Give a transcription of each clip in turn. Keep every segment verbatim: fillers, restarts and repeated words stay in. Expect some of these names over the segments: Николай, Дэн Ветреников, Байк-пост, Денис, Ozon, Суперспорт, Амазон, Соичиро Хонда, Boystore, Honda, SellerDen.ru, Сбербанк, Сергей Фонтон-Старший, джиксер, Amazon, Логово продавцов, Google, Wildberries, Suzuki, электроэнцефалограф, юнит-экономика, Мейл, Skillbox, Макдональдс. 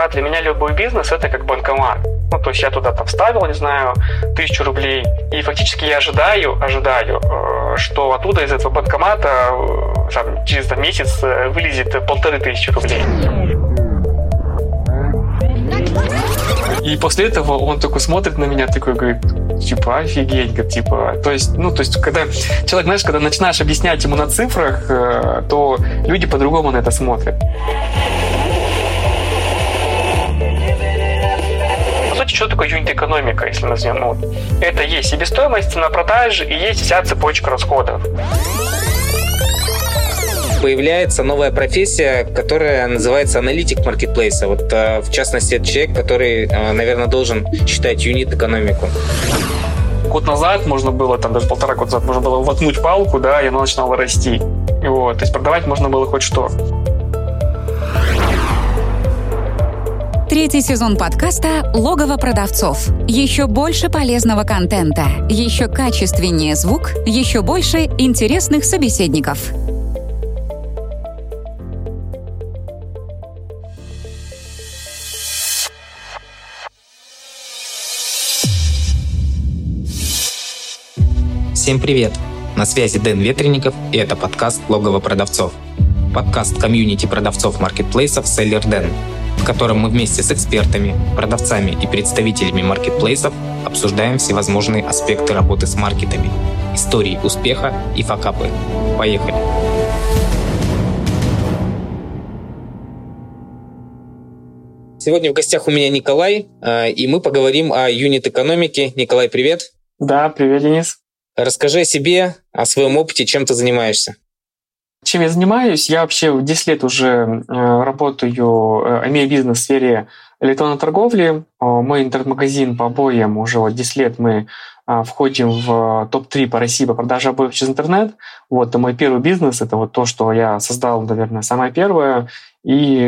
да, для меня любой бизнес — это как банкомат. Ну, то есть я туда там вставил, не знаю, тысячу рублей, и фактически я ожидаю, ожидаю, что оттуда из этого банкомата там, через там, месяц вылезет полторы тысячи рублей. И после этого он такой смотрит на меня, такой говорит, типа, офигеть, типа, то есть, ну, то есть, когда человек, знаешь, когда начинаешь объяснять ему на цифрах, то люди по-другому на это смотрят. Что такое юнит-экономика, если назовем? Ну, это есть себестоимость, цена продажи и есть вся цепочка расходов. Появляется новая профессия, которая называется аналитик маркетплейса. Вот, в частности, это человек, который, наверное, должен считать юнит-экономику. Год назад можно было, там даже полтора года назад, можно было воткнуть палку, да, и она начинала расти. Вот, то есть продавать можно было хоть что. Третий сезон подкаста «Логово продавцов». Еще больше полезного контента, еще качественнее звук, еще больше интересных собеседников. Всем привет! На связи Дэн Ветреников, и это подкаст «Логово продавцов». Подкаст комьюнити продавцов маркетплейсов SellerDen, в котором мы вместе с экспертами, продавцами и представителями маркетплейсов обсуждаем всевозможные аспекты работы с маркетами, истории успеха и факапы. Поехали! Сегодня в гостях у меня Николай, и мы поговорим о юнит-экономике. Николай, привет! Да, привет, Денис! Расскажи о себе, о своем опыте, чем ты занимаешься. Чем я занимаюсь? Я вообще десять лет уже работаю, имею бизнес в сфере электронной торговли. Мой интернет-магазин по обоям уже вот десять лет мы входим в топ три по России по продаже обоев через интернет. Вот, это мой первый бизнес, это вот то, что я создал, наверное, самое первое. И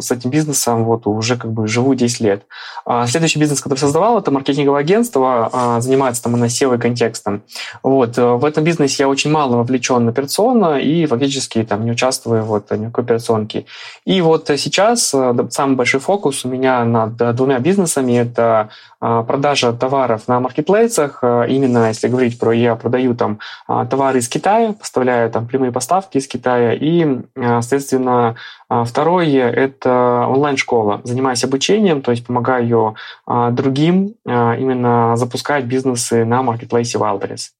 с этим бизнесом вот уже как бы живу десять лет. Следующий бизнес, который создавал, это маркетинговое агентство, занимается там на сео и контекстом. Вот. В этом бизнесе я очень мало вовлечен операционно и фактически там не участвую вот, ни в какой операционке. И вот сейчас самый большой фокус у меня над двумя бизнесами – это продажа товаров на маркетплейсах. Именно если говорить про я продаю там товары из Китая, поставляю там прямые поставки из Китая и, соответственно, второе – это онлайн-школа. Занимаюсь обучением, то есть помогаю другим именно запускать бизнесы на маркетплейсе Wildberries.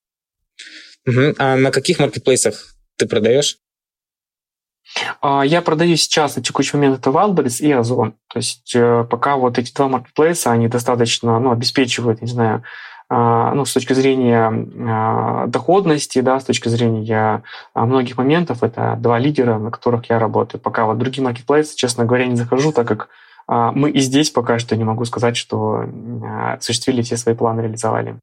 Uh-huh. А на каких маркетплейсах ты продаешь? Я продаю сейчас на текущий момент это Wildberries и Ozon. То есть пока вот эти два маркетплейса, они достаточно ну, обеспечивают, не знаю, ну, с точки зрения доходности, да, с точки зрения многих моментов, это два лидера, на которых я работаю. Пока вот другие маркетплейсы, честно говоря, не захожу, так как мы и здесь пока что не могу сказать, что осуществили все свои планы, реализовали.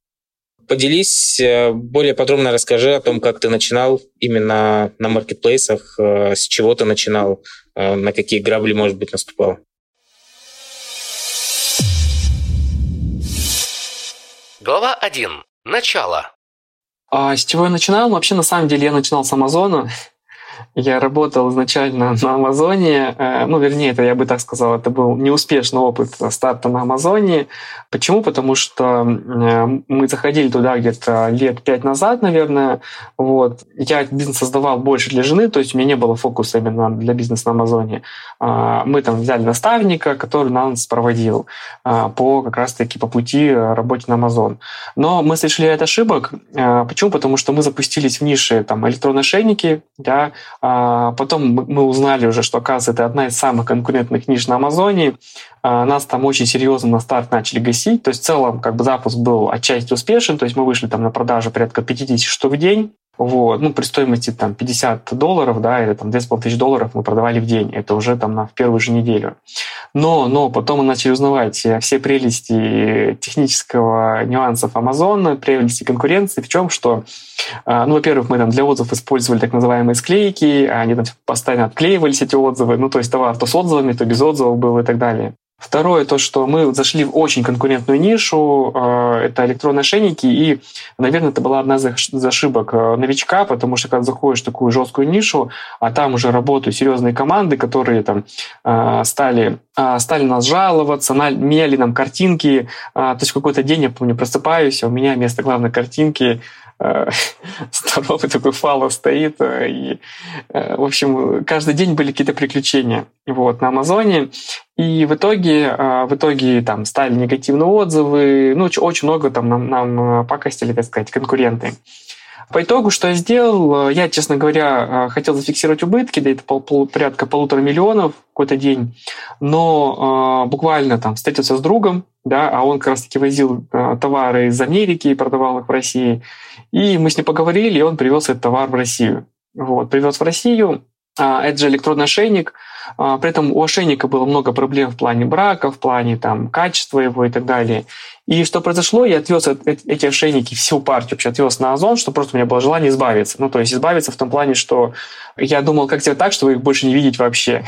Поделись, более подробно расскажи о том, как ты начинал именно на маркетплейсах, с чего ты начинал, на какие грабли, может быть, наступал. Глава один. Начало. А, с чего я начинал? Вообще, на самом деле, я начинал с Амазона. Я работал изначально на Амазоне. Ну, вернее, это я бы так сказал, это был неуспешный опыт старта на Амазоне. Почему? Потому что мы заходили туда где-то лет пять назад, наверное. Вот. Я бизнес создавал больше для жены, то есть у меня не было фокуса именно для бизнеса на Амазоне. Мы там взяли наставника, который нас проводил по как раз-таки по пути работе на Амазон. Но мы совершили ряд ошибок. Почему? Потому что мы запустились в нише там, электроношейники, да, потом мы узнали уже, что, оказывается, это одна из самых конкурентных ниш на Амазоне. Нас там очень серьезно на старт начали гасить. То есть в целом как бы, запуск был отчасти успешен. То есть мы вышли там, на продажу порядка пятьдесят штук в день. Вот. Ну, при стоимости там, пятьдесят долларов, да, или там, две тысячи пятьсот долларов мы продавали в день. Это уже там, на, в первую же неделю. Но, но потом мы начали узнавать все прелести технического нюансов Амазона, прелести конкуренции. В чем, что, ну, во-первых, мы там, для отзывов использовали так называемые склейки, они там постоянно отклеивались, эти отзывы. Ну, то есть товар то с отзывами, то без отзывов был и так далее. Второе, то, что мы зашли в очень конкурентную нишу, это электронные ошейники, и, наверное, это была одна из ошибок новичка, потому что, когда заходишь в такую жесткую нишу, а там уже работают серьезные команды, которые там стали, стали нас жаловаться, меняли нам картинки, то есть в какой-то день, я помню, просыпаюсь, а у меня вместо главной картинки здоровый такой фаллос стоит. И, в общем, каждый день были какие-то приключения вот, на Амазоне. И в итоге, в итоге там стали негативные отзывы. Ну, очень много там нам, нам покостили, так сказать, конкуренты. По итогу, что я сделал? Я, честно говоря, хотел зафиксировать убытки, да это порядка полутора миллионов в какой-то день, но э, буквально там встретился с другом, да, а он как раз-таки возил э, товары из Америки и продавал их в России, и мы с ним поговорили, и он привез этот товар в Россию. Вот, привез в Россию, э, это же электронный ошейник, э, при этом у ошейника было много проблем в плане брака, в плане там, качества его и так далее. И что произошло, я отвез эти ошейники, всю партию вообще отвез на Озон, что просто у меня было желание избавиться. Ну, то есть избавиться в том плане, что я думал, как сделать так, чтобы их больше не видеть вообще.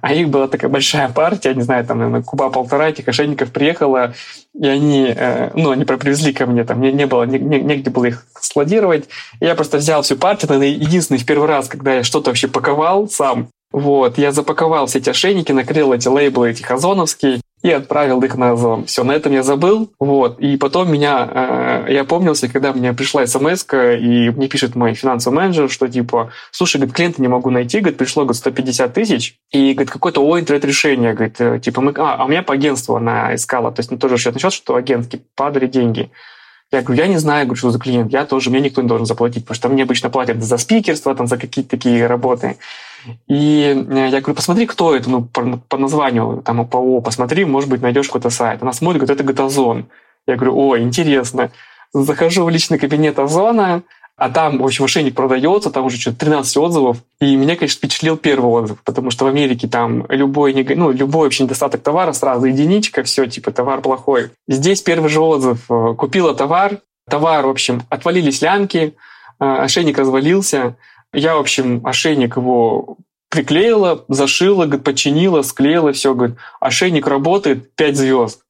А их была такая большая партия, я не знаю, там, наверное, куба полтора этих ошейников приехала, и они, ну, они привезли ко мне, там, мне не было, негде было их складировать. Я просто взял всю партию, наверное, единственный в первый раз, когда я что-то вообще паковал сам. Вот, я запаковал все эти ошейники, наклеил эти лейблы этих озоновские и отправил их на Озон. Все, на этом я забыл. Вот, и потом меня, э, я опомнился, когда мне пришла смс-ка, и мне пишет мой финансовый менеджер, что типа, слушай, говорит, клиента не могу найти, говорит, пришло, говорит, сто пятьдесят тысяч, и, говорит, какое-то о интернет-решение, говорит, типа, мы... а, а у меня по агентству она искала, то есть на тот же счет, на счет, что агентки падали деньги. Я говорю, я не знаю, говорю, что за клиент, я тоже, мне никто не должен заплатить, потому что мне обычно платят за спикерство, там, за какие-то такие работы. И я говорю, посмотри, кто это, ну, по, по названию, там, ОПО, посмотри, может быть, найдешь какой-то сайт. Она смотрит, говорит, это, говорит, Озон. Я говорю, о, интересно. Захожу в личный кабинет Озона, а там, в общем, ошейник продается, там уже что-то тринадцать отзывов. И меня, конечно, впечатлил первый отзыв, потому что в Америке там любой, ну, любой вообще недостаток товара, сразу единичка, все, типа, товар плохой. Здесь первый же отзыв. Купила товар, товар, в общем, отвалились лямки, ошейник развалился. Я, в общем, ошейник его приклеила, зашила, говорит, подчинила, склеила, все, говорит, ошейник работает, пять звезд.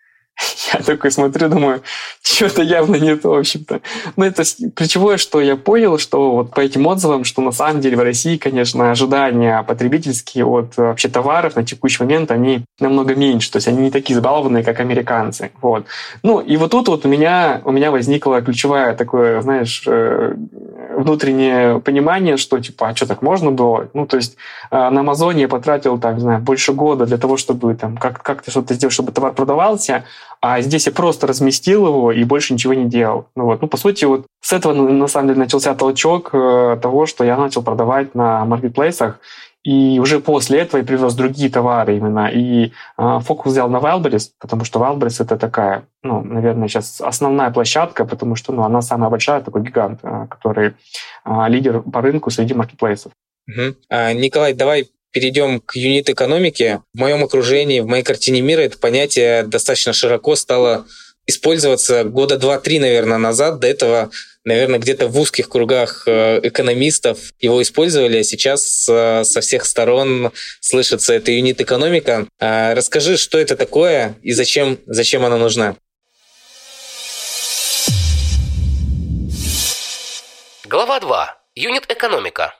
Я такой смотрю, думаю, что-то явно не то, в общем-то. Но это ключевое, что я понял, что вот по этим отзывам, что на самом деле в России, конечно, ожидания потребительские от вообще товаров на текущий момент, они намного меньше, то есть они не такие избалованные, как американцы. Вот. Ну и вот тут вот у меня, у меня возникло ключевое такое, знаешь, внутреннее понимание, что типа, а что так можно было? Ну то есть на Амазоне я потратил, там, не знаю, больше года для того, чтобы там как- как-то что-то сделать, чтобы товар продавался, а здесь я просто разместил его и больше ничего не делал. Ну, вот. Ну, по сути, вот с этого, на самом деле, начался толчок того, что я начал продавать на маркетплейсах, и уже после этого я привез другие товары именно. И э, фокус взял на Wildberries, потому что Wildberries — это такая, ну, наверное, сейчас основная площадка, потому что ну, она самая большая, такой гигант, э, который э, лидер по рынку среди маркетплейсов. Угу. А, Николай, давай перейдем к юнит-экономике. В моем окружении, в моей картине мира это понятие достаточно широко стало использоваться года два-три, наверное, назад. До этого, наверное, где-то в узких кругах экономистов его использовали, а сейчас со всех сторон слышится эта юнит-экономика. Расскажи, что это такое и зачем, зачем она нужна? Глава два. Юнит-экономика.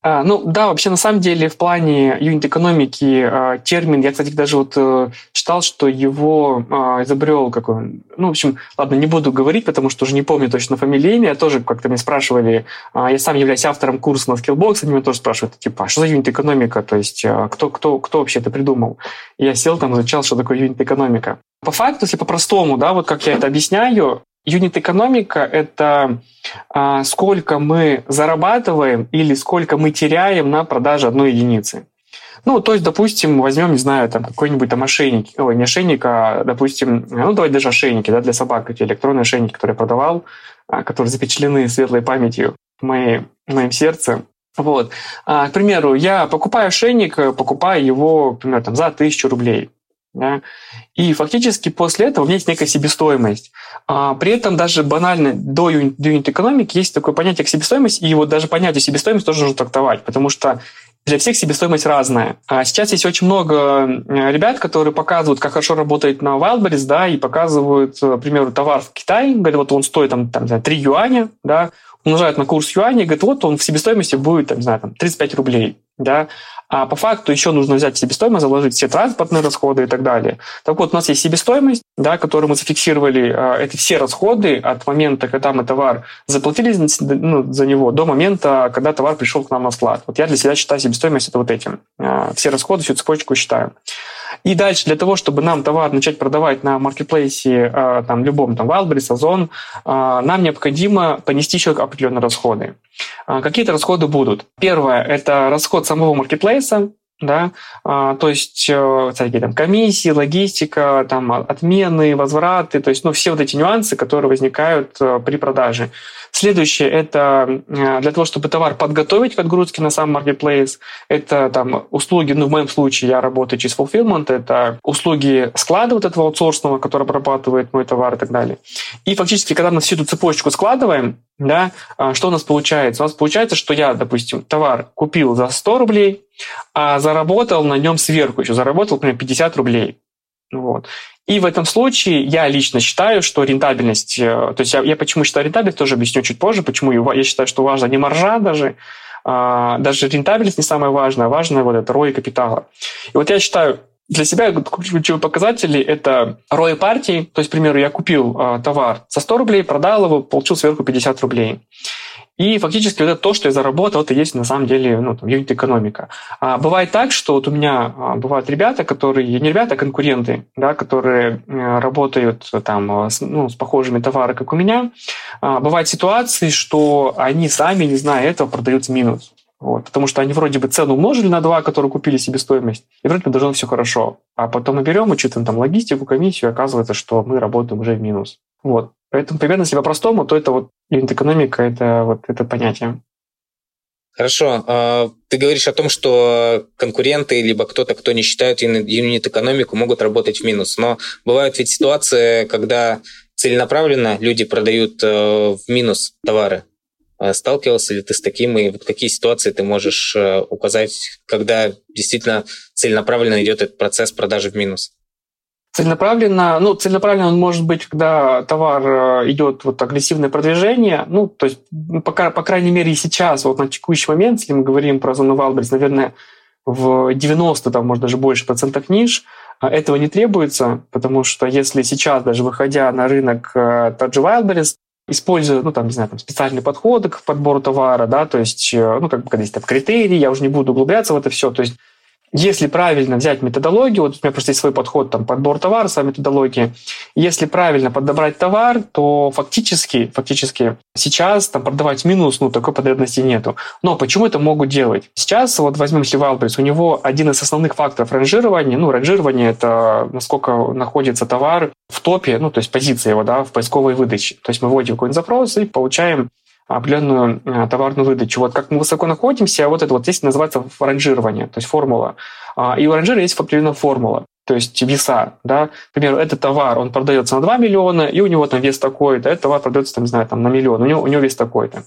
А, ну да, вообще на самом деле в плане юнит-экономики э, термин, я, кстати, даже вот э, читал, что его э, изобрел какой-то, ну, в общем, ладно, не буду говорить, потому что уже не помню точно фамилию, имя, я тоже как-то меня спрашивали, э, я сам являюсь автором курса на Skillbox, они меня тоже спрашивают, типа, а что за юнит-экономика, то есть э, кто, кто, кто вообще это придумал? И я сел там, изучал, что такое юнит-экономика. По факту, если по-простому, да, вот как я это объясняю, юнит-экономика – это а, сколько мы зарабатываем или сколько мы теряем на продаже одной единицы. Ну, то есть, допустим, возьмем, не знаю, там какой-нибудь там ошейник, ой, не ошейник, а, допустим, ну, давайте даже ошейники, да, для собак, эти электронные ошейники, которые я продавал, а, которые запечатлены светлой памятью в, моей, в моем сердце. Вот. А, к примеру, я покупаю ошейник, покупаю его, к примеру, там, за тысячу рублей. Да? И фактически после этого у меня есть некая себестоимость. А, при этом даже банально до юнит-экономики есть такое понятие как себестоимость, и вот даже понятие себестоимость тоже нужно трактовать, потому что Для всех себестоимость разная. А сейчас есть очень много ребят, которые показывают, как хорошо работает на Wildberries, да, и показывают, к примеру, товар в Китае, говорят, вот он стоит там, там три юаня, да, умножают на курс юаня и говорят, вот он в себестоимости будет, там, не знаю, там, тридцать пять рублей. Да? А по факту еще нужно взять себестоимость, заложить все транспортные расходы и так далее. Так вот, у нас есть себестоимость, да, которую мы зафиксировали. Это все расходы от момента, когда мы товар заплатили ну, за него, до момента, когда товар пришел к нам на склад. Вот я для себя считаю себестоимость это вот этим. Все расходы, всю цепочку считаю. И дальше, для того, чтобы нам товар начать продавать на маркетплейсе, там, любом, там, Wildberries, Ozon, нам необходимо понести еще определенные расходы. Какие-то расходы будут. Первое – это расход самого маркетплейса, да, то есть всякие там комиссии, логистика, там, отмены, возвраты, то есть, ну, все вот эти нюансы, которые возникают при продаже. Следующее – это для того, чтобы товар подготовить к отгрузке на сам маркетплейс, это там услуги, ну, в моем случае я работаю через fulfillment, это услуги склада вот этого аутсорсного, который обрабатывает мой товар и так далее. И фактически, когда мы всю эту цепочку складываем, да, что у нас получается? У нас получается, что я, допустим, товар купил за сто рублей, а заработал на нем сверху еще, заработал, например, пятьдесят рублей. Вот. И в этом случае я лично считаю, что рентабельность, то есть я, я почему считаю рентабельность, тоже объясню чуть позже, почему я считаю, что важна не маржа даже, а, даже рентабельность не самая важная, а важная вот это рой капитала. И вот я считаю, для себя ключевые показатели – это рой партии, то есть, к примеру, я купил а, товар за сто рублей, продал его, получил сверху пятьдесят рублей. И фактически вот это то, что я заработал, это есть на самом деле ну, там, юнит-экономика. А бывает так, что вот у меня а, бывают ребята, которые, не ребята, а конкуренты, да, которые а, работают там, с, ну, с похожими товарами, как у меня. А, бывают ситуации, что они сами, не зная этого, продают в минус. Вот, потому что они вроде бы цену умножили на два, которые купили себестоимость, и вроде бы должно все хорошо. А потом мы берем, учитываем там логистику, комиссию, и оказывается, что мы работаем уже в минус. Вот. Поэтому, примерно, если по-простому, то это вот юнит-экономика, это вот это понятие. Хорошо. Ты говоришь о том, что конкуренты, либо кто-то, кто не считает юнит-экономику, могут работать в минус. Но бывают ведь ситуации, когда целенаправленно люди продают в минус товары. Сталкивался ли ты с таким, и вот какие ситуации ты можешь указать, когда действительно целенаправленно идет этот процесс продажи в минус? Целенаправленно, ну, целенаправленно он может быть, когда товар идет вот агрессивное продвижение, ну, то есть, пока, по крайней мере, и сейчас, вот на текущий момент, если мы говорим про зону Wildberries, наверное, в девяносто, там, может, даже больше процентов ниш, этого не требуется, потому что если сейчас, даже выходя на рынок тот же Wildberries, используя, ну, там, не знаю, там, специальные подходы к подбору товара, да, то есть, ну, как бы, когда есть там критерии, я уже не буду углубляться в это все, то есть, если правильно взять методологию, вот у меня просто есть свой подход, там, подбор товара, своя методология, если правильно подобрать товар, то фактически, фактически сейчас там продавать минус, ну, такой потребности нету. Но почему это могут делать? Сейчас, вот возьмем Wildberries, у него один из основных факторов ранжирования, ну, ранжирование – это насколько находится товар в топе, ну, то есть позиция его, да, в поисковой выдаче. То есть мы вводим какой-нибудь запрос и получаем определенную товарную выдачу. Вот как мы высоко находимся, вот это вот здесь называется ранжирование, то есть формула. И у ранжира есть определенная формула, то есть веса. Да? Например, этот товар, он продается на два миллиона, и у него там вес такой-то, этот товар продается, там, не знаю, там, на миллион, у него, у него вес такой-то.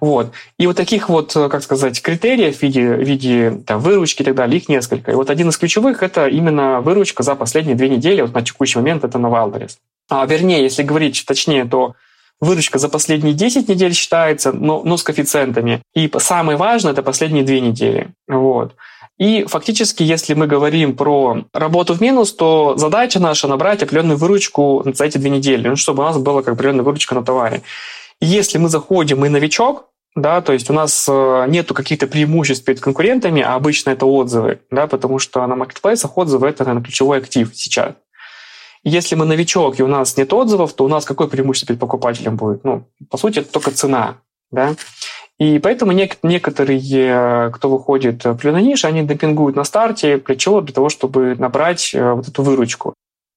Вот. И вот таких вот, как сказать, критериев в виде, в виде там, выручки и так далее, их несколько. И вот один из ключевых – это именно выручка за последние две недели, вот на текущий момент это на Wildberries. А, вернее, если говорить точнее, то выручка за последние десять недель считается, но, но с коэффициентами. И самое важное – это последние две недели. Вот. И фактически, если мы говорим про работу в минус, то задача наша – набрать определенную выручку за эти две недели, ну, чтобы у нас была как определенная выручка на товаре. И если мы заходим и новичок, да, то есть у нас нету каких-то преимуществ перед конкурентами, а обычно это отзывы, да, потому что на маркетплейсах отзывы – это, наверное, ключевой актив сейчас. Если мы новичок, и у нас нет отзывов, то у нас какое преимущество перед покупателем будет? Ну, по сути, это только цена. Да? И поэтому нек- некоторые, кто выходит в плену ниши, они демпингуют на старте, для чего? Для того, чтобы набрать вот эту выручку.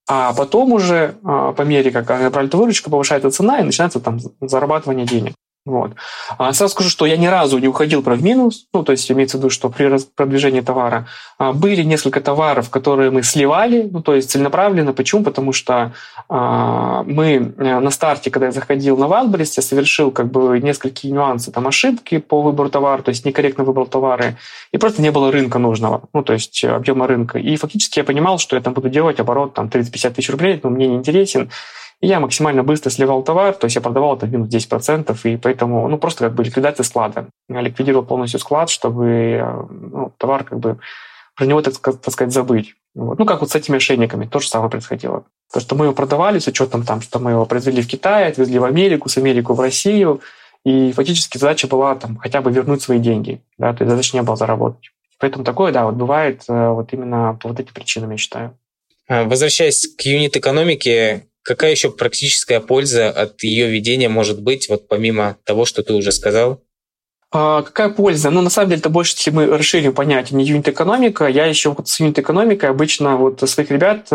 А потом уже, по мере, как они набрали эту выручку, повышается цена, и начинается там зарабатывание денег. Вот. А сразу скажу, что я ни разу не уходил прям в минус, ну, то есть имеется в виду, что при продвижении товара были несколько товаров, которые мы сливали, ну, то есть целенаправленно. Почему? Потому что а, мы на старте, когда я заходил на Wildberries, я совершил как бы несколько нюансов, там, ошибки по выбору товара, то есть некорректно выбрал товары, и просто не было рынка нужного, ну, то есть объема рынка. И фактически я понимал, что я там буду делать оборот там тридцать-пятьдесят тысяч рублей, но мне не интересен. И я максимально быстро сливал товар, то есть я продавал это в минус десять процентов, и поэтому, ну, просто как бы ликвидация склада. Я ликвидировал полностью склад, чтобы, ну, товар как бы, про него, так, так сказать, забыть. Вот. Ну, как вот с этими ошейниками, то же самое происходило. То, что мы его продавали с учетом там, что мы его произвели в Китае, отвезли в Америку, с Америку в Россию, и фактически задача была там хотя бы вернуть свои деньги, да, то есть задача не была заработать. Поэтому такое, да, вот бывает вот именно по вот этим причинам, я считаю. Возвращаясь к юнит-экономике, какая еще практическая польза от ее ведения может быть, вот помимо того, что ты уже сказал? А, какая польза? Ну, на самом деле, это больше, если мы расширим понятие, не юнит-экономика. Я еще вот с юнит-экономикой обычно вот своих ребят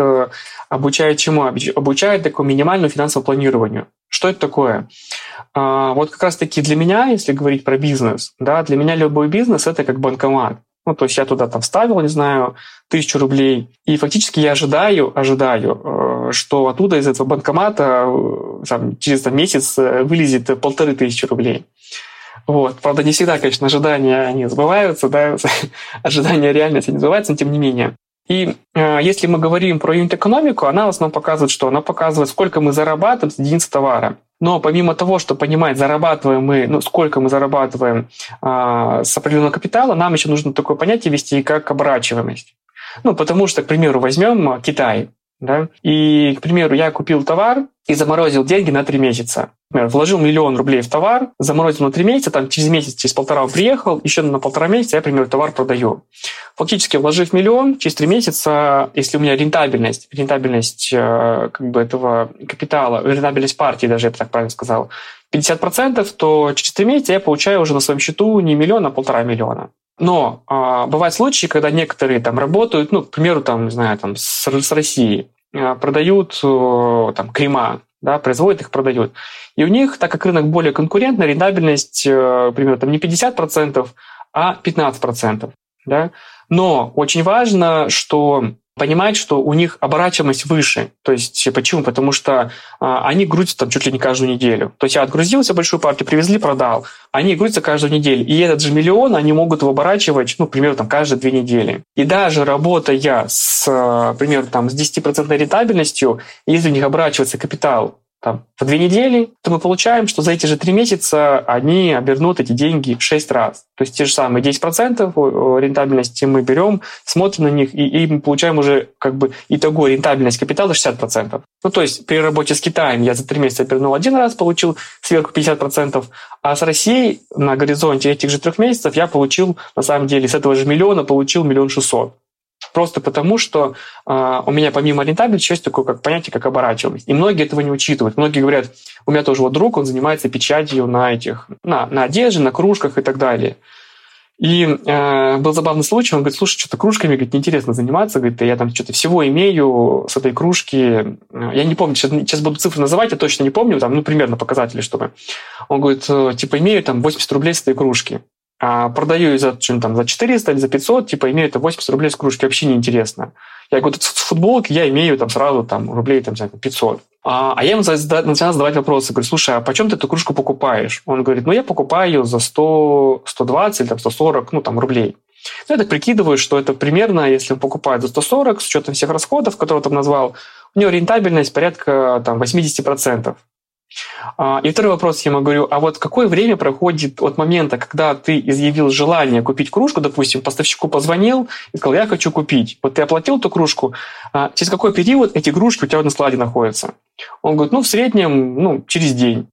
обучаю чему? Обучаю такому минимальному финансовому планированию. Что это такое? А, вот как раз-таки для меня, если говорить про бизнес, да, для меня любой бизнес – это как банкомат. Ну, то есть я туда там вставил, не знаю, тысячу рублей, и фактически я ожидаю, ожидаю, что оттуда из этого банкомата там, через там, месяц вылезет полторы тысячи рублей. Вот. Правда, не всегда, конечно, ожидания они сбываются, да, ожидания реальности не сбываются, но тем не менее. И э, если мы говорим про юнит-экономику, она в основном показывает, что она показывает, сколько мы зарабатываем с единицы товара. Но помимо того, что понимать, зарабатываем мы, ну, сколько мы зарабатываем э, с определенного капитала, нам еще нужно такое понятие вести, как оборачиваемость. Ну, потому что, к примеру, возьмем Китай, да, и, к примеру, я купил товар и заморозил деньги на три месяца. Например, вложил миллион рублей в товар, заморозил на три месяца, там через месяц, через полтора приехал, еще на полтора месяца я, к примеру, товар продаю. Фактически, вложив миллион, через три месяца, если у меня рентабельность, рентабельность как бы этого капитала, рентабельность партии, даже я бы так правильно сказал, пятьдесят процентов, то через три месяца я получаю уже на своем счету не миллион, а полтора миллиона. Но а, бывают случаи, когда некоторые там работают, ну, к примеру, там, не знаю, там, с, с Россией, продают там, крема, да, производят их, продают. И у них, так как рынок более конкурентный, рентабельность, к примеру, там, не пятьдесят процентов, а пятнадцать процентов. Да? Но очень важно, что понимать, что у них оборачиваемость выше. То есть почему? Потому что а, они грузятся там чуть ли не каждую неделю. То есть я отгрузился большую партию, привезли, продал. Они грузятся каждую неделю. И этот же миллион они могут оборачивать, ну, к примеру, там, каждые две недели. И даже работая с, к примеру, там, с десятипроцентной рентабельностью, если у них оборачивается капитал там, в две недели, то мы получаем, что за эти же три месяца они обернут эти деньги в шесть раз. То есть те же самые десять процентов рентабельности мы берем, смотрим на них, и, и мы получаем уже как бы итого рентабельность капитала шестьдесят процентов. Ну, то есть при работе с Китаем я за три месяца обернул один раз, получил сверху пятьдесят процентов, а с Россией на горизонте этих же трех месяцев я получил, на самом деле, с этого же миллиона получил миллион шестьсот. Просто потому, что э, у меня помимо рентабельности есть такое как понятие, как оборачиваемость. И многие этого не учитывают. Многие говорят, у меня тоже вот друг, он занимается печатью на этих, на, на одежде, на кружках и так далее. И э, был забавный случай, он говорит, слушай, что-то кружками, говорит, неинтересно заниматься, говорит, я там что-то всего имею с этой кружки, я не помню, сейчас, сейчас буду цифры называть, я точно не помню, там, ну, примерно показатели, чтобы. Он говорит, типа, имею там восемьдесят рублей с этой кружки. А продаю ее за, там, за четыреста или за пятьсот, типа имею там, восемьдесят рублей с кружки, вообще неинтересно. Я говорю, с футболки я имею там, сразу там, рублей там, пятьсот. А, а я ему начинаю задавать вопросы. Говорю, слушай, а почем ты эту кружку покупаешь? Он говорит, ну я покупаю ее за сто, сто двадцать, там, сто сорок ну, там, рублей. Ну, я так прикидываю, что это примерно, если он покупает за сто сорок, с учетом всех расходов, которые он там назвал, у него рентабельность порядка там, восемьдесят процентов. И второй вопрос, я ему говорю, а вот какое время проходит от момента, когда ты изъявил желание купить кружку, допустим, поставщику позвонил и сказал, я хочу купить. Вот ты оплатил эту кружку, через какой период эти кружки у тебя на складе находятся? Он говорит, ну, в среднем, ну, через день.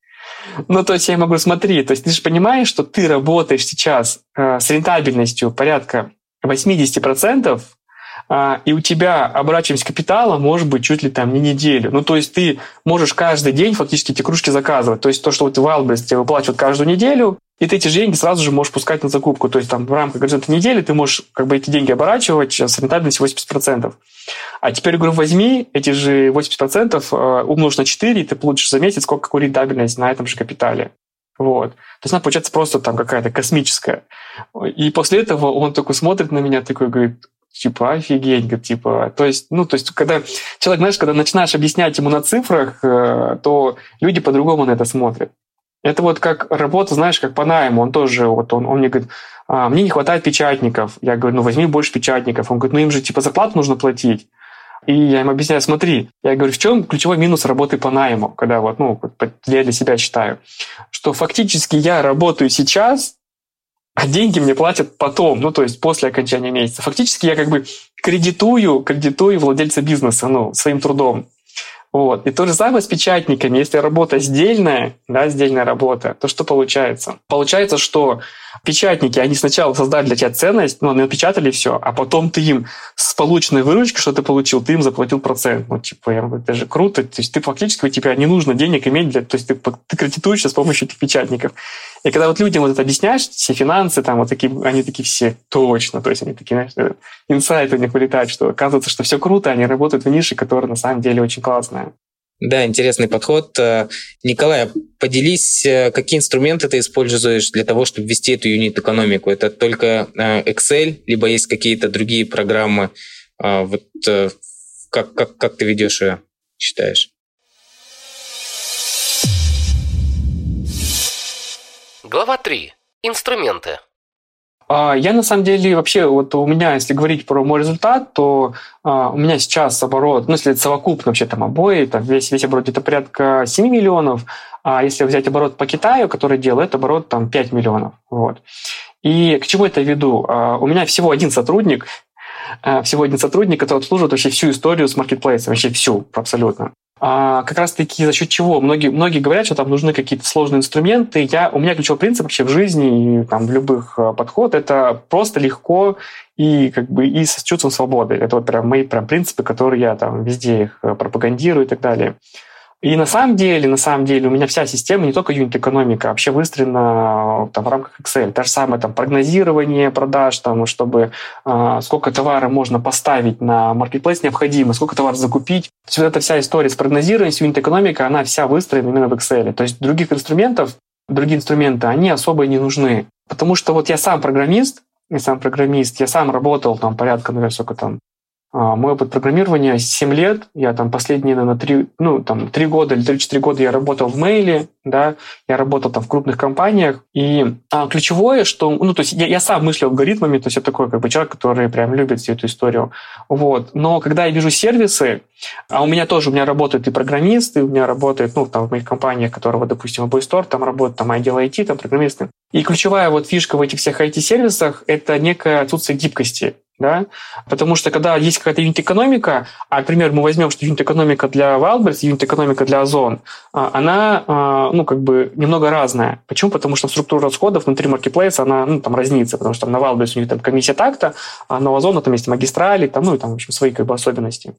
Ну, то есть я ему говорю, смотри, то есть ты же понимаешь, что ты работаешь сейчас с рентабельностью порядка восемьдесят процентов, и у тебя оборачиваемость капитала может быть чуть ли там не неделю. Ну, то есть ты можешь каждый день фактически эти кружки заказывать. То есть то, что вот Wildberries тебе выплачивают каждую неделю, и ты эти же деньги сразу же можешь пускать на закупку. То есть там в рамках горизонта недели ты можешь как бы эти деньги оборачивать с рентабельностью восемьдесят процентов. А теперь, говорю, возьми эти же восемьдесят процентов, умножь на четыре, и ты получишь за месяц сколько какую рентабельность на этом же капитале. Вот. То есть она получается просто там какая-то космическая. И после этого он такой смотрит на меня, такой говорит, типа, офигеть, говорит, типа, то есть, ну, то есть, когда человек, знаешь, когда начинаешь объяснять ему на цифрах, то люди по-другому на это смотрят. Это вот как работа, знаешь, как по найму. Он тоже, вот он, он мне говорит, а, мне не хватает печатников. Я говорю, ну, возьми больше печатников. Он говорит, ну, им же, типа, зарплату нужно платить. И я им объясняю, смотри, я говорю, в чем ключевой минус работы по найму, когда вот, ну, я для себя считаю, что фактически я работаю сейчас, а деньги мне платят потом, ну, то есть после окончания месяца. Фактически я как бы кредитую, кредитую владельца бизнеса, ну, своим трудом. Вот. И то же самое с печатниками. Если работа сдельная, да, сдельная работа, то что получается? Получается, что печатники, они сначала создали для тебя ценность, ну, они напечатали все, а потом ты им с полученной выручки, что ты получил, ты им заплатил процент. Ну, типа, я говорю, это же круто. То есть ты фактически, тебе не нужно денег иметь, для, то есть ты, ты кредитуешься с помощью этих печатников. И когда вот людям вот это объясняешь, все финансы, там, вот такие, они такие все точно, то есть они такие, знаешь, инсайты у них вылетают, что оказывается, что все круто, они работают в нише, которая на самом деле очень классная. Да, интересный подход. Николай, поделись, какие инструменты ты используешь для того, чтобы вести эту юнит-экономику? Это только Excel, либо есть какие-то другие программы? Вот как, как, как ты ведешь ее, считаешь? Глава три. Инструменты. Я на самом деле вообще, вот у меня, если говорить про мой результат, то а, у меня сейчас оборот, ну если это совокупно вообще там обои, там весь, весь оборот где-то порядка семь миллионов, а если взять оборот по Китаю, который делаю, это оборот там пять миллионов. Вот. И к чему это веду? А, у меня всего один сотрудник, а, всего один сотрудник, который обслуживает вообще всю историю с маркетплейсом, вообще всю абсолютно. А как раз-таки за счет чего? Многие, многие говорят, что там нужны какие-то сложные инструменты. Я, у меня ключевой принцип вообще в жизни и там, в любых подходах – это просто легко и, как бы, и с чувством свободы. Это вот прям мои прям принципы, которые я там, везде их пропагандирую и так далее. И на самом деле, на самом деле у меня вся система, не только юнит-экономика, вообще выстроена там, в рамках Excel. То же самое там, прогнозирование продаж, там, чтобы э, сколько товара можно поставить на маркетплейс необходимо, сколько товара закупить. То есть вот эта вся история с прогнозированием, с юнит-экономикой, она вся выстроена именно в Excel. То есть других инструментов, другие инструменты, они особо не нужны. Потому что вот я сам программист, я сам программист, я сам работал там порядка, наверное, сколько там, мой опыт программирования семь лет, я там последние, наверное, три, ну, там, три года или три-четыре года я работал в Мейле, да, я работал там в крупных компаниях, и а, ключевое, что, ну, то есть я, я сам мыслю алгоритмами, то есть я такой, как бы, человек, который прям любит всю эту историю, вот, но когда я вижу сервисы, а у меня тоже, у меня работают и программисты, у меня работают, ну, там, в моих компаниях, которые, вот, допустим, в Boystore, там работают, там, Ideal ай ти, там, программисты, и ключевая вот фишка в этих всех ай ти-сервисах – это некое отсутствие гибкости. Да? Потому что когда есть какая-то юнит-экономика, а, например, мы возьмем, что юнит-экономика для Wildberries, юнит-экономика для Ozon, она, ну, как бы немного разная. Почему? Потому что структура расходов внутри маркетплейса, она, ну, там, разнится, потому что там на Wildberries у них там комиссия так-то, а на Ozon там есть магистрали, там, ну, и там, в общем, свои, как бы, особенности.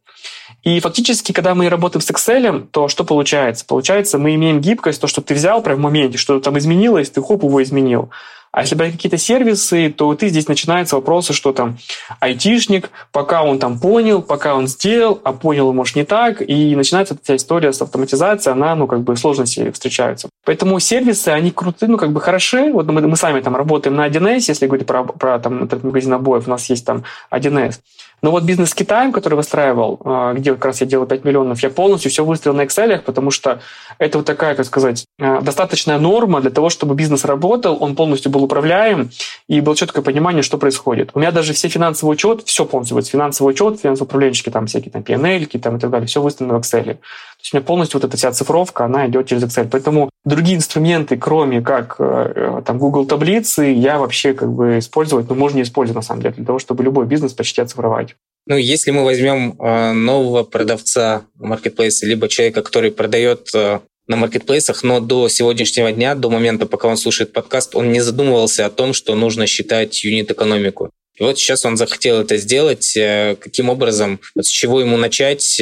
И фактически, когда мы работаем с Excel, то что получается? Получается, мы имеем гибкость, то, что ты взял прямо в моменте, что там изменилось, ты хоп, его изменил. А если брать какие-то сервисы, то ты здесь начинаются вопросы, что там айтишник, пока он там понял, пока он сделал, а понял, может, не так, и начинается эта история с автоматизацией, она, ну, как бы, сложности встречаются. Поэтому сервисы, они крутые, ну, как бы, хороши. Вот мы, мы сами там работаем на один эс, если говорить про, про там, этот магазин обоев, у нас есть там один эс. Но вот бизнес с Китаем, который выстраивал, где как раз я делал пять миллионов, я полностью все выстроил на Excel, потому что это вот такая, как сказать, достаточная норма для того, чтобы бизнес работал, он полностью был управляем, и было четкое понимание, что происходит. У меня даже все финансовый учет, все полностью, вот финансовый учет, финансово-управленческие там всякие там пи эн эль-ки там и так далее, все выставлено в Excel. То есть у меня полностью вот эта вся цифровка, она идет через Excel. Поэтому другие инструменты, кроме как там Google таблицы, я вообще как бы использовать, ну, можно использовать на самом деле для того, чтобы любой бизнес почти оцифровать. Ну, если мы возьмем нового продавца маркетплейса, либо человека, который продает на маркетплейсах, но до сегодняшнего дня, до момента, пока он слушает подкаст, он не задумывался о том, что нужно считать юнит-экономику. И вот сейчас он захотел это сделать. Каким образом, вот с чего ему начать?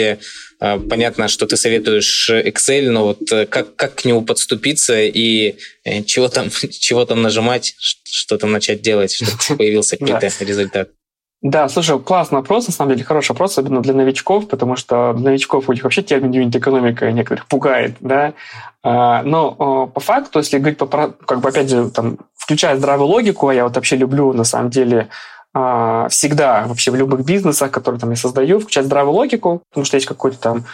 Понятно, что ты советуешь Excel, но вот как, как к нему подступиться и чего там, чего там нажимать, что там начать делать, чтобы появился какой-то результат? Да, слушай, классный вопрос, на самом деле хороший вопрос, особенно для новичков, потому что новичков у них вообще термин юнит-экономика некоторых пугает, да. Но по факту, если говорить, по, как бы опять же, там, включая здравую логику, а я вот вообще люблю, на самом деле, всегда вообще в любых бизнесах, которые там я создаю, включать здравую логику, потому что есть какой-то там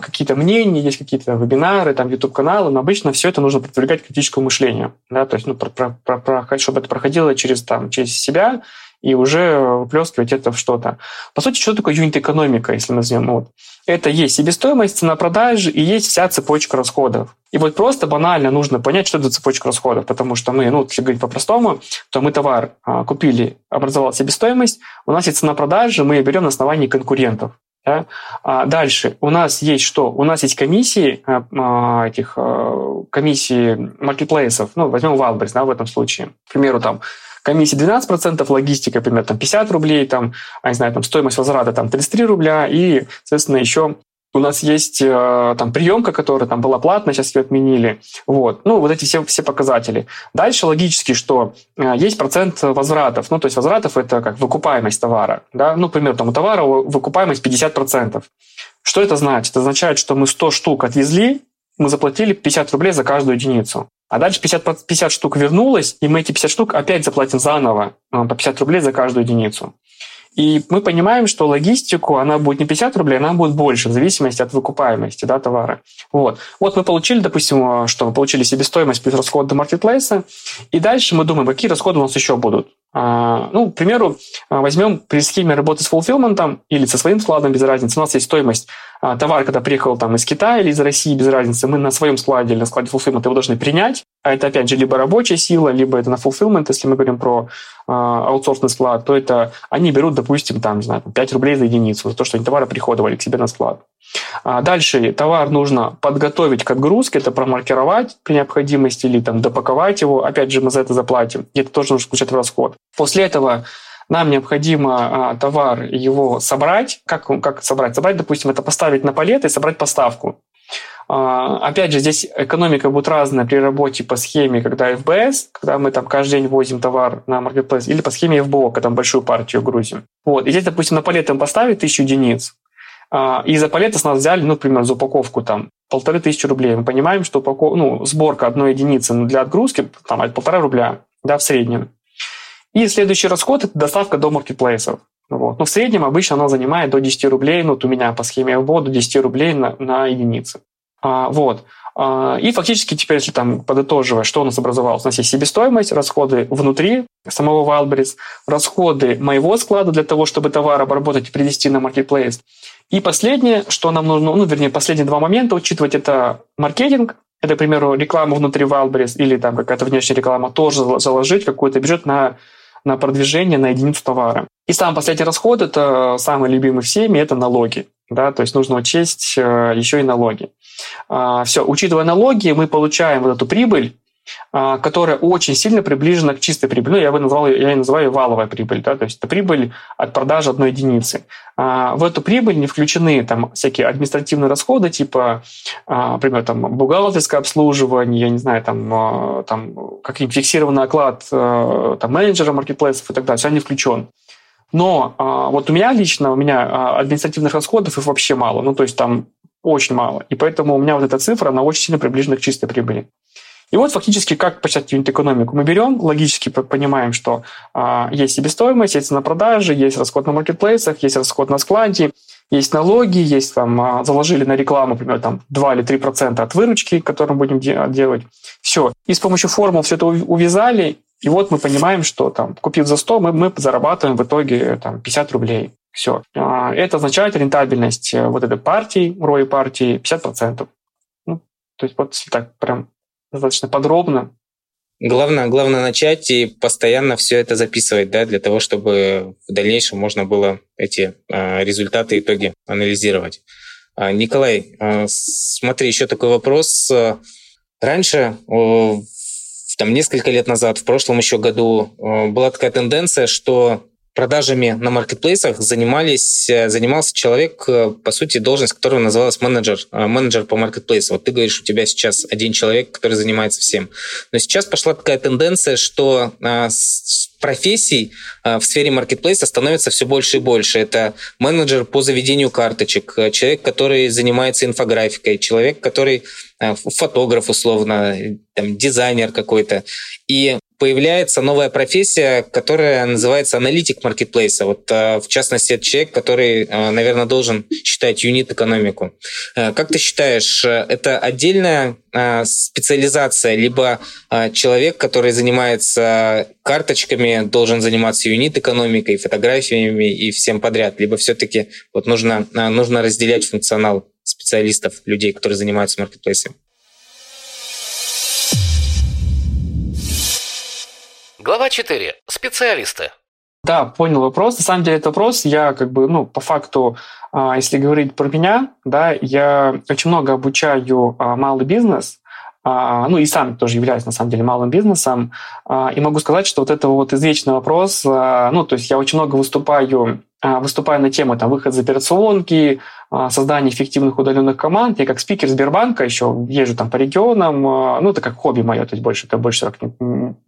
какие-то мнения, есть какие-то вебинары, там YouTube-каналы, но обычно все это нужно подвергать критическому мышлению, да, то есть, ну, про, про, про, про, чтобы это проходило через, там, через себя и уже выплескивать это в что-то. По сути, что такое юнит-экономика, если назовем? Вот. Это есть себестоимость, цена продажи и есть вся цепочка расходов. И вот просто банально нужно понять, что это цепочка расходов, потому что мы, ну, если говорить по-простому, то мы товар а, купили, образовалась себестоимость, у нас есть цена продажи, мы ее берем на основании конкурентов. Да? А дальше у нас есть что? У нас есть комиссии, а, этих а, комиссии маркетплейсов, ну, возьмем Wildberries, да, в этом случае. К примеру, там, комиссия двенадцать процентов, логистика, примерно, там, пятьдесят рублей, там, а не знаю, там, стоимость возврата, там, тридцать три рубля, и, соответственно, еще у нас есть, там, приемка, которая, там, была платная, сейчас ее отменили, вот, ну, вот эти все, все показатели. Дальше логически, что есть процент возвратов, ну, то есть возвратов – это как выкупаемость товара, да, ну, к примеру, там, у товара выкупаемость пятьдесят процентов. Что это значит? Это означает, что мы сто штук отвезли, мы заплатили пятьдесят рублей за каждую единицу. А дальше пятьдесят штук вернулось, и мы эти пятьдесят штук опять заплатим заново по пятьдесят рублей за каждую единицу. И мы понимаем, что логистику, она будет не пятьдесят рублей, она будет больше, в зависимости от выкупаемости, да, товара. Вот. Вот мы получили, допустим, что мы получили себестоимость плюс расходы до маркетплейса, и дальше мы думаем, какие расходы у нас еще будут. Ну, к примеру, возьмем при схеме работы с фулфилментом или со своим складом, без разницы. У нас есть стоимость товара, когда приехал там из Китая или из России, без разницы. Мы на своем складе или на складе фулфилмента его должны принять. А это, опять же, либо рабочая сила, либо это на фулфилмент. Если мы говорим про а, аутсорсный склад, то это они берут, допустим, там, не знаю, пять рублей за единицу за то, что они товары приходовали к себе на склад. А дальше товар нужно подготовить к отгрузке, это промаркировать при необходимости или там допаковать его. Опять же, мы за это заплатим. И это тоже нужно включать в расход. После этого нам необходимо а, товар его собрать. Как, как собрать? Собрать, допустим, это поставить на палеты и собрать поставку. А, опять же, здесь экономика будет разная при работе по схеме, когда эф бэ эс, когда мы там каждый день возим товар на маркетплейс, или по схеме эф бэ о, когда там большую партию грузим. Вот. И здесь, допустим, на палеты мы поставили тысячу единиц, и за палеты с нас взяли, ну, например, за упаковку там полторы тысячи рублей. Мы понимаем, что упаков... ну, сборка одной единицы для отгрузки там от полтора рубля, да, в среднем. И следующий расход – это доставка до маркетплейсов. Вот. Ну, в среднем обычно она занимает до десяти рублей, ну, вот у меня по схеме эф бэ о до десяти рублей на, на единицы. А, вот. А, и фактически теперь, если там подытоживая, что у нас образовалось, у нас есть себестоимость, расходы внутри самого Wildberries, расходы моего склада для того, чтобы товар обработать и привести на маркетплейс. И последнее, что нам нужно, ну, вернее, последние два момента учитывать, это маркетинг, это, к примеру, реклама внутри Wildberries или там какая-то внешняя реклама, тоже заложить какой-то бюджет на, на продвижение, на единицу товара. И самый последний расход, это самый любимый всеми, это налоги, да, то есть нужно учесть еще и налоги. Все, учитывая налоги, мы получаем вот эту прибыль, которая очень сильно приближена к чистой прибыли. Ну, я бы назвал, я ее называю валовая прибыль, да, то есть это прибыль от продажи одной единицы. В эту прибыль не включены там всякие административные расходы, типа, например, там бухгалтерское обслуживание, я не знаю, там, там какие-нибудь фиксированный оклад там, менеджера маркетплейсов и так далее, все не включен. Но вот у меня лично, у меня административных расходов их вообще мало, ну, то есть там очень мало, и поэтому у меня вот эта цифра, она очень сильно приближена к чистой прибыли. И вот фактически как посчитать юнит-экономику? Мы берем, логически понимаем, что а, есть себестоимость, есть цена продажи, есть расход на маркетплейсах, есть расход на складе, есть налоги, есть там а, заложили на рекламу, например, там два или три процента от выручки, которую мы будем де- делать. Все. И с помощью формул все это увязали, и вот мы понимаем, что там, купив за сто, мы, мы зарабатываем в итоге там, пятьдесят рублей. Все. А, это означает рентабельность вот этой партии, рой партии пятьдесят процентов. Ну, то есть вот так прям достаточно подробно. Главное, главное начать и постоянно все это записывать, да, для того, чтобы в дальнейшем можно было эти э, результаты, итоги анализировать. Э, Николай, э, смотри, еще такой вопрос. Раньше, э, там несколько лет назад, в прошлом еще году, э, была такая тенденция, что продажами на маркетплейсах занимались, занимался человек, по сути, должность которого называлась менеджер, менеджер по маркетплейсу. Вот ты говоришь, у тебя сейчас один человек, который занимается всем. Но сейчас пошла такая тенденция, что профессий в сфере маркетплейса становится все больше и больше. Это менеджер по заведению карточек, человек, который занимается инфографикой, человек, который фотограф условно, там, дизайнер какой-то. И появляется новая профессия, которая называется аналитик маркетплейса. Вот, в частности, это человек, который, наверное, должен считать юнит-экономику. Как ты считаешь, это отдельная специализация, либо человек, который занимается карточками, должен заниматься юнит-экономикой, фотографиями и всем подряд, либо все-таки вот нужно, нужно разделять функционал специалистов, людей, которые занимаются маркетплейсом? Глава четыре. Специалисты. Да, понял вопрос. На самом деле этот вопрос, я как бы, ну, по факту, если говорить про меня, да, я очень много обучаю малый бизнес, ну и сам тоже являюсь, на самом деле, малым бизнесом, и могу сказать, что вот это вот извечный вопрос, ну, то есть я очень много выступаю, выступаю на тему там, выход из операционки, создание эффективных удаленных команд. Я как спикер Сбербанка еще езжу там по регионам, ну, это как хобби мое, то есть больше, это больше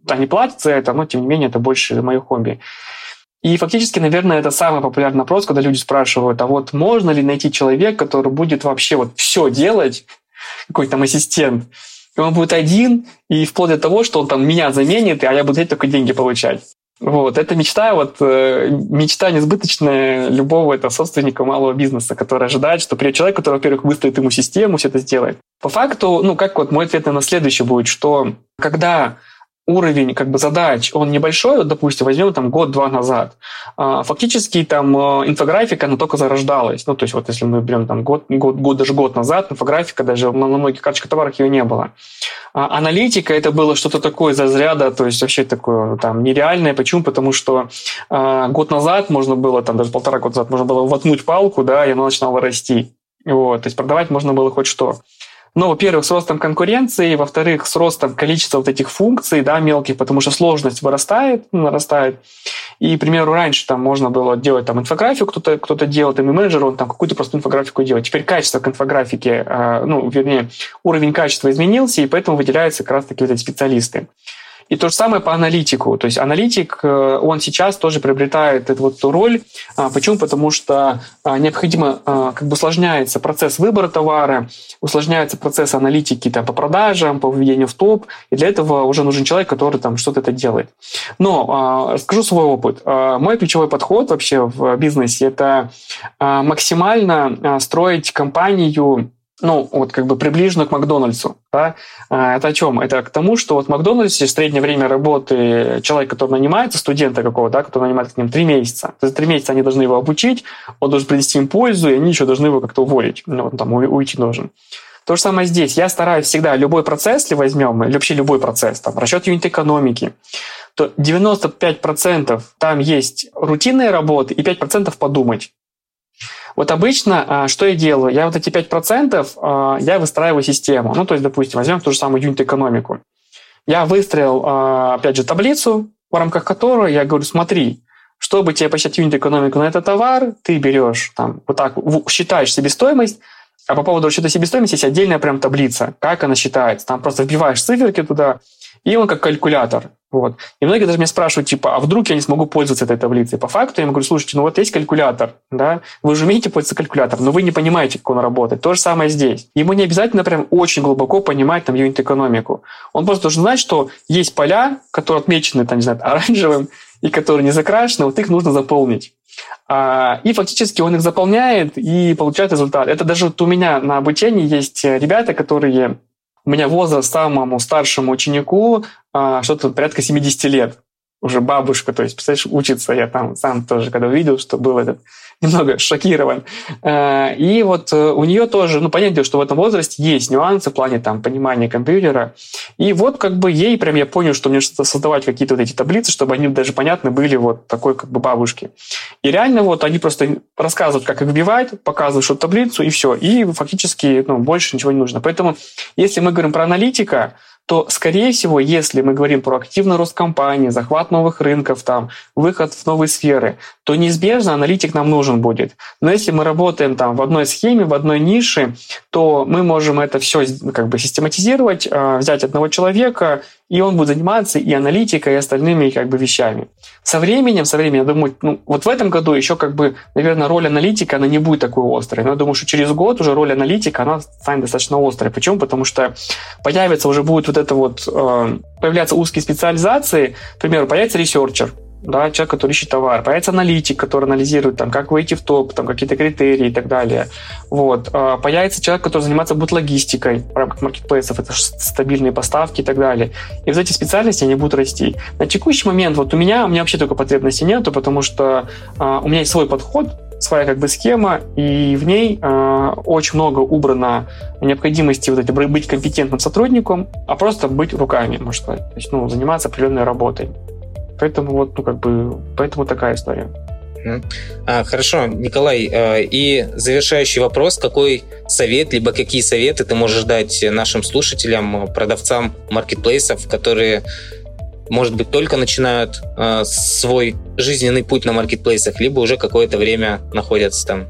они платят за это, но, тем не менее, это больше мое хобби. И фактически, наверное, это самый популярный вопрос, когда люди спрашивают, а вот можно ли найти человека, который будет вообще вот все делать, какой-то там ассистент, и он будет один, и вплоть до того, что он там меня заменит, а я буду только деньги получать. Вот, это мечта, вот, мечта несбыточная любого это собственника малого бизнеса, который ожидает, что придет человек, который, во-первых, выстроит ему систему, все это сделает. По факту, ну, как вот мой ответ на следующее будет, что когда уровень как бы задач, он небольшой, вот, допустим, возьмем там год-два назад, фактически там инфографика, она только зарождалась. Ну, то есть вот если мы берем там год, год, год даже год назад, инфографика даже на многих карточках товарах ее не было. Аналитика это было что-то такое из разряда, то есть вообще такое там нереальное. Почему? Потому что год назад можно было, там даже полтора года назад можно было воткнуть палку, да, и она начинала расти. Вот, то есть продавать можно было хоть что. Ну, во-первых, с ростом конкуренции, во-вторых, с ростом количества вот этих функций, да, мелких, потому что сложность вырастает, нарастает. И, к примеру, раньше там можно было делать там инфографику, кто-то, кто-то делал, там и менеджер, он там какую-то простую инфографику делал. Теперь качество к инфографике, ну, вернее, уровень качества изменился, и поэтому выделяются как раз-таки вот эти специалисты. И то же самое по аналитику. То есть аналитик, он сейчас тоже приобретает эту вот роль. Почему? Потому что необходимо, как бы усложняется процесс выбора товара, усложняется процесс аналитики там, по продажам, по введению в топ. И для этого уже нужен человек, который там что-то это делает. Но расскажу свой опыт. Мой ключевой подход вообще в бизнесе – это максимально строить компанию, ну, вот как бы приближенно к Макдональдсу. Да? Это о чем? Это к тому, что вот в Макдональдсе среднее время работы человека, который нанимается, студента какого-то, да, который нанимается к ним, три месяца. То есть три месяца они должны его обучить, он должен принести им пользу, и они еще должны его как-то уволить. Ну, он там уйти должен. То же самое здесь. Я стараюсь всегда любой процесс, если возьмем, или вообще любой процесс, там, расчет юнит-экономики, то девяносто пять процентов там есть рутинные работы и пять процентов подумать. Вот обычно, что я делаю? Я вот эти пять процентов, я выстраиваю систему. Ну, то есть, допустим, возьмем ту же самую юнит-экономику. Я выстроил, опять же, таблицу, в рамках которой я говорю, смотри, чтобы тебе посчитать юнит-экономику на этот товар, ты берешь, там, вот так, считаешь себестоимость, а по поводу расчета себестоимости есть отдельная прям таблица, как она считается. Там просто вбиваешь циферки туда, и он как калькулятор. Вот. И многие даже меня спрашивают, типа, а вдруг я не смогу пользоваться этой таблицей? По факту я им говорю, слушайте, ну вот есть калькулятор, да, вы же умеете пользоваться калькулятором, но вы не понимаете, как он работает. То же самое здесь. Ему не обязательно прям очень глубоко понимать там юнит-экономику. Он просто должен знать, что есть поля, которые отмечены, там, не знаю, оранжевым, и которые не закрашены, вот их нужно заполнить. И фактически он их заполняет и получает результат. Это даже вот у меня на обучении есть ребята, которые... У меня возраст самому старшему ученику что-то порядка семьдесят лет. Уже бабушка, то есть, представляешь, учится. Я там сам тоже, когда увидел, что был этот, немного шокирован. И вот у нее тоже, ну, понятно, что в этом возрасте есть нюансы в плане там понимания компьютера. И вот как бы ей прям я понял, что мне что-то создавать какие-то вот эти таблицы, чтобы они даже понятны были вот такой как бы бабушке. И реально вот они просто рассказывают, как их вбивать, показывают что таблицу и все. И фактически, ну, больше ничего не нужно. Поэтому, если мы говорим про аналитика, то, скорее всего, если мы говорим про активный рост компании, захват новых рынков, там, выход в новые сферы, то неизбежно аналитик нам нужен будет. Но если мы работаем там, в одной схеме, в одной нише, то мы можем это все как бы систематизировать, взять одного человека и он будет заниматься и аналитикой, и остальными как бы вещами. Со временем, со временем, я думаю, ну, вот в этом году еще, как бы, наверное, роль аналитика, она не будет такой острой. Но я думаю, что через год уже роль аналитика, она станет достаточно острой. Почему? Потому что появится, уже будет вот это вот, э, появляться узкие специализации. К примеру, появится ресерчер, да, человек, который ищет товар, появится аналитик, который анализирует, там, как выйти в топ, там, какие-то критерии и так далее. Вот. Появится человек, который занимается будет логистикой в рамках маркетплейсов, это стабильные поставки и так далее. И вот эти специальности, они будут расти. На текущий момент вот у меня, у меня вообще только потребности нету, потому что а, у меня есть свой подход, своя как бы схема, и в ней э, очень много убрано необходимости вот эти, быть компетентным сотрудником, а просто быть руками, можно сказать. То есть, ну, заниматься определенной работой. Поэтому вот, ну, как бы, поэтому такая история. А, хорошо, Николай, и завершающий вопрос. Какой совет, либо какие советы ты можешь дать нашим слушателям, продавцам маркетплейсов, которые, может быть, только начинают свой жизненный путь на маркетплейсах, либо уже какое-то время находятся там?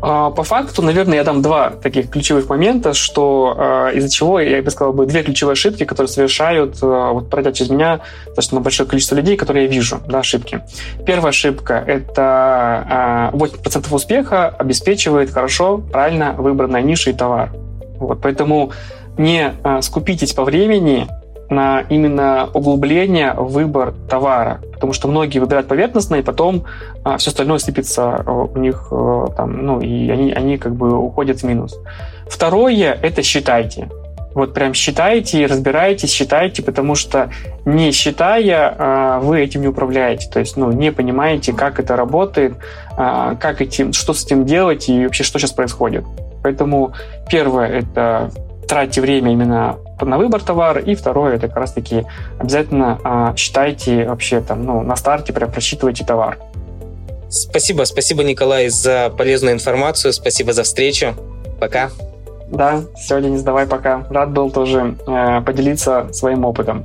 По факту, наверное, я дам два таких ключевых момента, что из-за чего, я бы сказал, две ключевые ошибки, которые совершают, вот, пройдя через меня, достаточно большое количество людей, которые я вижу, да, ошибки. Первая ошибка – это восемьдесят процентов успеха обеспечивает хорошо, правильно выбранная ниша и товар. Вот, поэтому не скупитесь по времени на именно углубление в выбор товара, потому что многие выбирают поверхностно, и потом а, все остальное сыпется у них, а, там, ну, и они, они как бы уходят в минус. Второе – это считайте. Вот прям считайте, разбирайтесь, считайте, потому что не считая, а, вы этим не управляете, то есть, ну, не понимаете, как это работает, а, как этим, что с этим делать и вообще, что сейчас происходит. Поэтому первое – это тратьте время именно на выбор товара, и второе, это как раз-таки обязательно а, считайте вообще там, ну, на старте прям просчитывайте товар. Спасибо, спасибо, Николай, за полезную информацию, спасибо за встречу, пока. Да, все, Денис, давай, пока. Рад был тоже э, поделиться своим опытом.